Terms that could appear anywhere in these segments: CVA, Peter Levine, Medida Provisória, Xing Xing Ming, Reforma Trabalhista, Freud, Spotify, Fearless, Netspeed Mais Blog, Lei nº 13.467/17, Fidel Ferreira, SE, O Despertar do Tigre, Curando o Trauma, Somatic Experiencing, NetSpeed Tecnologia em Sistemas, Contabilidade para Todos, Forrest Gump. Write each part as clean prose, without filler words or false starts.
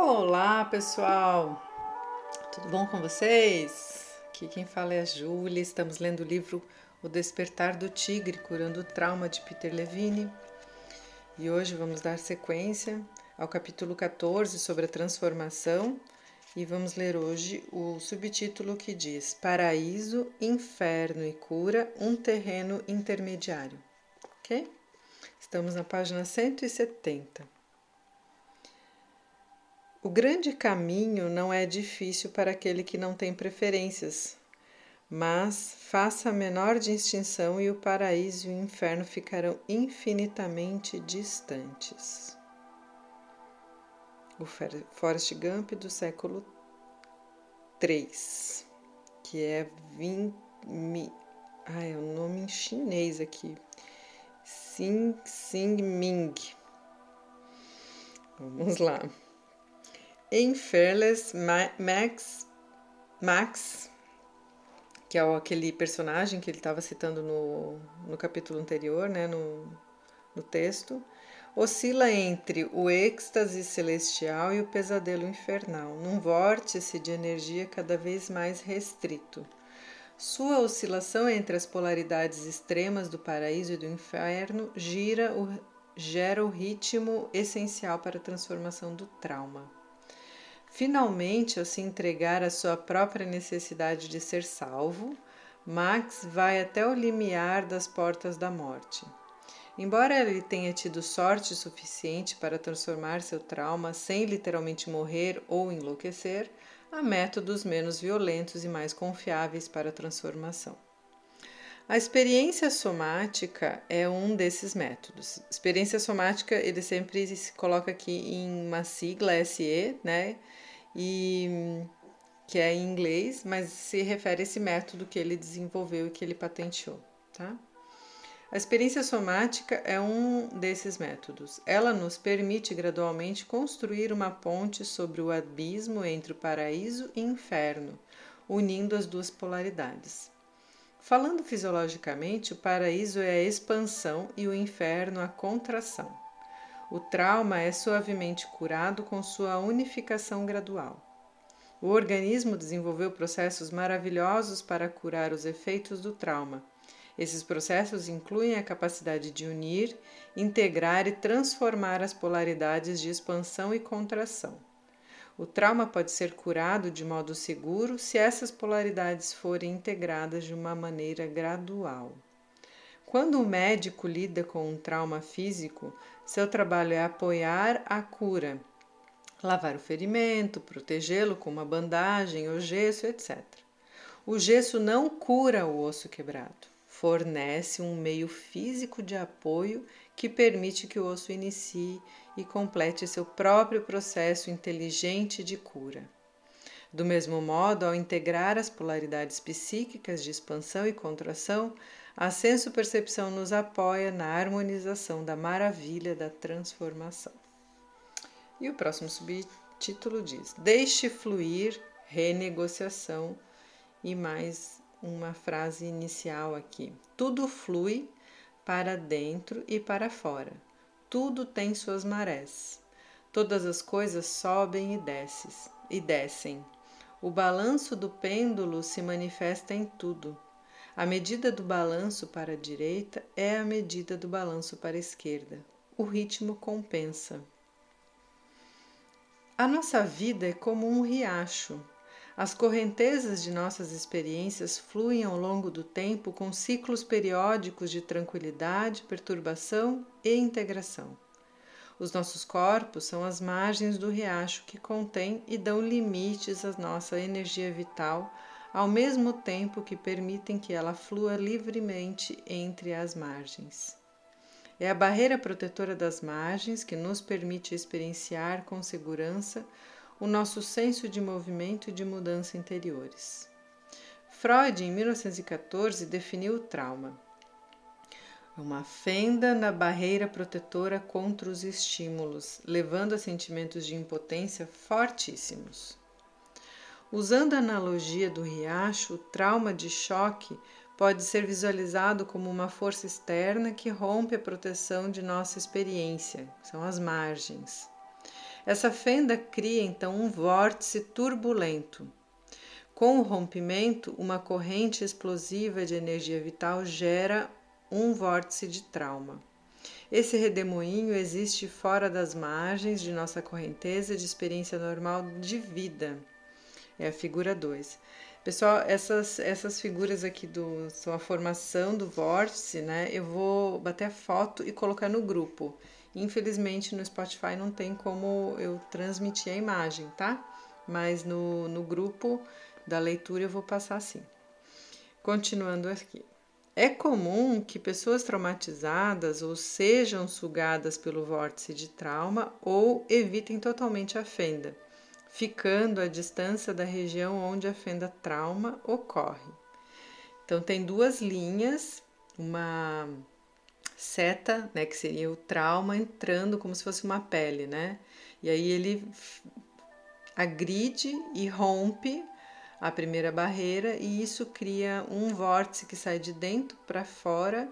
Olá pessoal, tudo bom com vocês? Aqui quem fala é a Júlia, estamos lendo o livro O Despertar do Tigre, Curando o Trauma, de Peter Levine. E hoje vamos dar sequência ao capítulo 14 sobre a transformação e vamos ler hoje o subtítulo que diz Paraíso, Inferno e Cura, um terreno intermediário, ok? Estamos na página 170. O grande caminho não é difícil para aquele que não tem preferências, mas faça a menor distinção e o paraíso e o inferno ficarão infinitamente distantes. O Forrest Gump do século 3, que é o nome em chinês aqui, Xing Xing Ming. Vamos lá. Em Fearless, Max, que é aquele personagem que ele estava citando no capítulo anterior, né, no texto, oscila entre o êxtase celestial e o pesadelo infernal, num vórtice de energia cada vez mais restrito. Sua oscilação entre as polaridades extremas do paraíso e do inferno gera o ritmo essencial para a transformação do trauma. Finalmente, ao se entregar à sua própria necessidade de ser salvo, Max vai até o limiar das portas da morte. Embora ele tenha tido sorte suficiente para transformar seu trauma sem literalmente morrer ou enlouquecer, há métodos menos violentos e mais confiáveis para a transformação. A experiência somática é um desses métodos. Experiência somática, ele sempre se coloca aqui em uma sigla, SE, né? E, que é em inglês, mas se refere a esse método que ele desenvolveu e que ele patenteou, tá? A experiência somática é um desses métodos. Ela nos permite gradualmente construir uma ponte sobre o abismo entre o paraíso e o inferno, unindo as duas polaridades. Falando fisiologicamente, o paraíso é a expansão e o inferno a contração. O trauma é suavemente curado com sua unificação gradual. O organismo desenvolveu processos maravilhosos para curar os efeitos do trauma. Esses processos incluem a capacidade de unir, integrar e transformar as polaridades de expansão e contração. O trauma pode ser curado de modo seguro se essas polaridades forem integradas de uma maneira gradual. Quando o médico lida com um trauma físico, seu trabalho é apoiar a cura, lavar o ferimento, protegê-lo com uma bandagem ou gesso, etc. O gesso não cura o osso quebrado, fornece um meio físico de apoio que permite que o osso inicie e complete seu próprio processo inteligente de cura. Do mesmo modo, ao integrar as polaridades psíquicas de expansão e contração, a senso-percepção nos apoia na harmonização da maravilha da transformação. E o próximo subtítulo diz: Deixe fluir, renegociação, e mais uma frase inicial aqui. Tudo flui para dentro e para fora. Tudo tem suas marés. Todas as coisas sobem e descem. O balanço do pêndulo se manifesta em tudo. A medida do balanço para a direita é a medida do balanço para a esquerda. O ritmo compensa. A nossa vida é como um riacho. As correntezas de nossas experiências fluem ao longo do tempo com ciclos periódicos de tranquilidade, perturbação e integração. Os nossos corpos são as margens do riacho que contém e dão limites à nossa energia vital, ao mesmo tempo que permitem que ela flua livremente entre as margens. É a barreira protetora das margens que nos permite experienciar com segurança o nosso senso de movimento e de mudança interiores. Freud, em 1914, definiu o trauma: uma fenda na barreira protetora contra os estímulos, levando a sentimentos de impotência fortíssimos. Usando a analogia do riacho, o trauma de choque pode ser visualizado como uma força externa que rompe a proteção de nossa experiência, são as margens. Essa fenda cria então um vórtice turbulento. Com o rompimento, uma corrente explosiva de energia vital gera um vórtice de trauma. Esse redemoinho existe fora das margens de nossa correnteza de experiência normal de vida. É a figura 2. Pessoal, essas figuras aqui são a formação do vórtice, né? Eu vou bater a foto e colocar no grupo. Infelizmente, no Spotify não tem como eu transmitir a imagem, tá? Mas no grupo da leitura eu vou passar sim. Continuando aqui. É comum que pessoas traumatizadas ou sejam sugadas pelo vórtice de trauma ou evitem totalmente a fenda, ficando à distância da região onde a fenda trauma ocorre. Então, tem duas linhas, uma seta, né, que seria o trauma entrando como se fosse uma pele, né? E aí ele agride e rompe a primeira barreira, e isso cria um vórtice que sai de dentro para fora,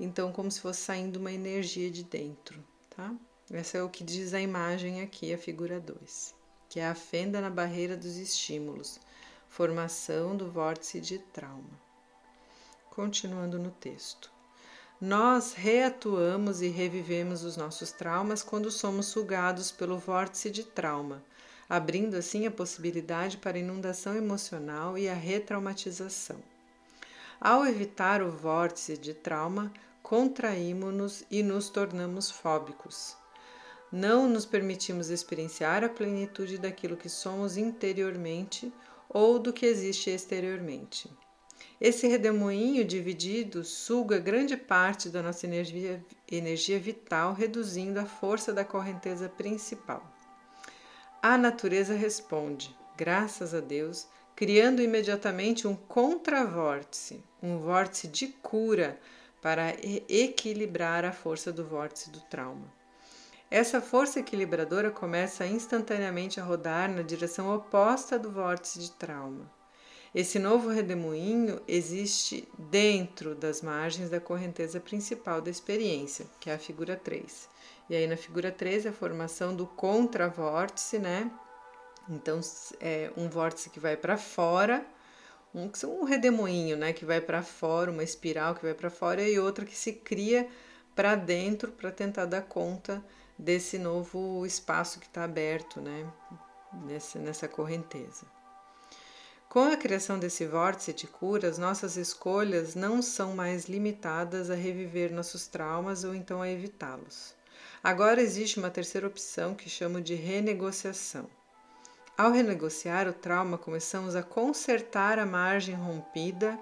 então como se fosse saindo uma energia de dentro, tá? Essa é o que diz a imagem aqui, a figura 2, que é a fenda na barreira dos estímulos, formação do vórtice de trauma. Continuando no texto. Nós reatuamos e revivemos os nossos traumas quando somos sugados pelo vórtice de trauma, abrindo assim a possibilidade para inundação emocional e a retraumatização. Ao evitar o vórtice de trauma, contraímos-nos e nos tornamos fóbicos. Não nos permitimos experienciar a plenitude daquilo que somos interiormente ou do que existe exteriormente. Esse redemoinho dividido suga grande parte da nossa energia vital, reduzindo a força da correnteza principal. A natureza responde, graças a Deus, criando imediatamente um contravórtice, um vórtice de cura para equilibrar a força do vórtice do trauma. Essa força equilibradora começa instantaneamente a rodar na direção oposta do vórtice de trauma. Esse novo redemoinho existe dentro das margens da correnteza principal da experiência, que é a figura 3. E aí na figura 3 é a formação do contravórtice, né? Então é um vórtice que vai para fora, um redemoinho, né, que vai para fora, uma espiral que vai para fora e outra que se cria para dentro para tentar dar conta desse novo espaço que está aberto, né, nessa correnteza. Com a criação desse vórtice de cura, as nossas escolhas não são mais limitadas a reviver nossos traumas ou então a evitá-los. Agora existe uma terceira opção que chamo de renegociação. Ao renegociar o trauma, começamos a consertar a margem rompida,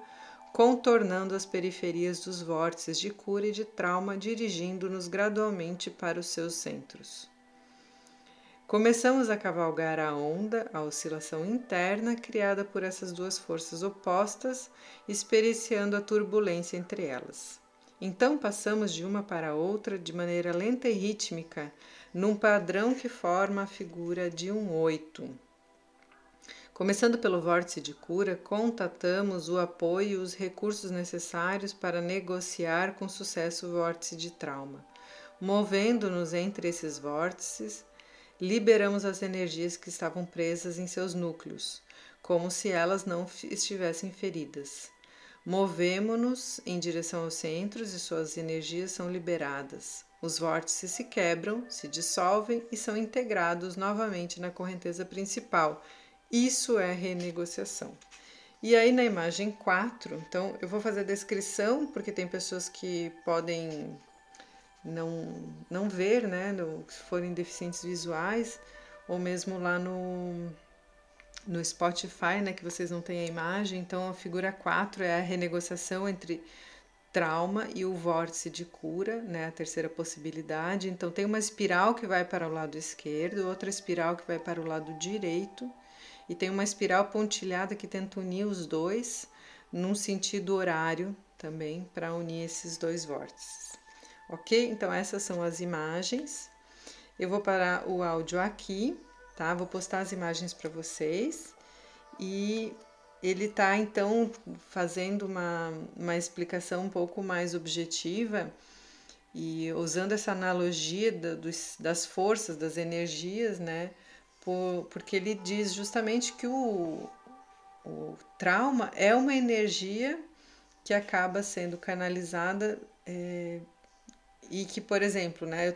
contornando as periferias dos vórtices de cura e de trauma, dirigindo-nos gradualmente para os seus centros. Começamos a cavalgar a onda, a oscilação interna criada por essas duas forças opostas, experienciando a turbulência entre elas. Então passamos de uma para outra de maneira lenta e rítmica, num padrão que forma a figura de um 8. Começando pelo vórtice de cura, contatamos o apoio e os recursos necessários para negociar com sucesso o vórtice de trauma. Movendo-nos entre esses vórtices, liberamos as energias que estavam presas em seus núcleos, como se elas não estivessem feridas. Movemo-nos em direção aos centros e suas energias são liberadas. Os vórtices se quebram, se dissolvem e são integrados novamente na correnteza principal. Isso é renegociação. E aí na imagem 4, então eu vou fazer a descrição, porque tem pessoas que podem não ver, né, se forem deficientes visuais, ou mesmo lá no Spotify, né, que vocês não têm a imagem. Então a figura 4 é a renegociação entre trauma e o vórtice de cura, né, a terceira possibilidade. Então tem uma espiral que vai para o lado esquerdo, outra espiral que vai para o lado direito, e tem uma espiral pontilhada que tenta unir os dois num sentido horário também, para unir esses dois vórtices. Ok? Então essas são as imagens. Eu vou parar o áudio aqui, tá? Vou postar as imagens para vocês, e ele está então fazendo uma explicação um pouco mais objetiva E usando essa analogia das forças, das energias, né? Porque ele diz justamente que o trauma é uma energia que acaba sendo canalizada e que, por exemplo, né, eu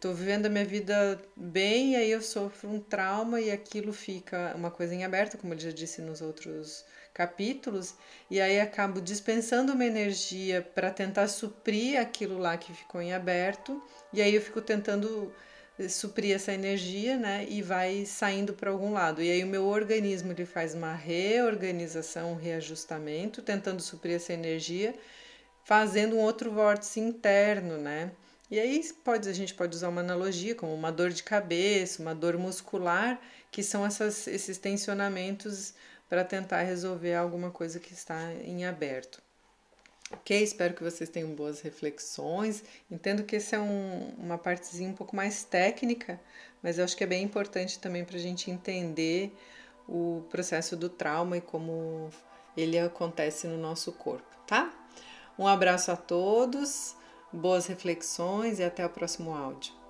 tô vivendo a minha vida bem e aí eu sofro um trauma e aquilo fica uma coisa em aberto, como ele já disse nos outros capítulos, e aí acabo dispensando uma energia para tentar suprir aquilo lá que ficou em aberto, e aí eu fico tentando suprir essa energia, né, e vai saindo para algum lado. E aí o meu organismo ele faz uma reorganização, um reajustamento, tentando suprir essa energia, fazendo um outro vórtice interno, né? E aí a gente pode usar uma analogia como uma dor de cabeça, uma dor muscular, que são esses tensionamentos para tentar resolver alguma coisa que está em aberto. Ok, espero que vocês tenham boas reflexões. Entendo que essa é uma partezinha um pouco mais técnica, mas eu acho que é bem importante também para a gente entender o processo do trauma e como ele acontece no nosso corpo, tá? Um abraço a todos, boas reflexões e até o próximo áudio.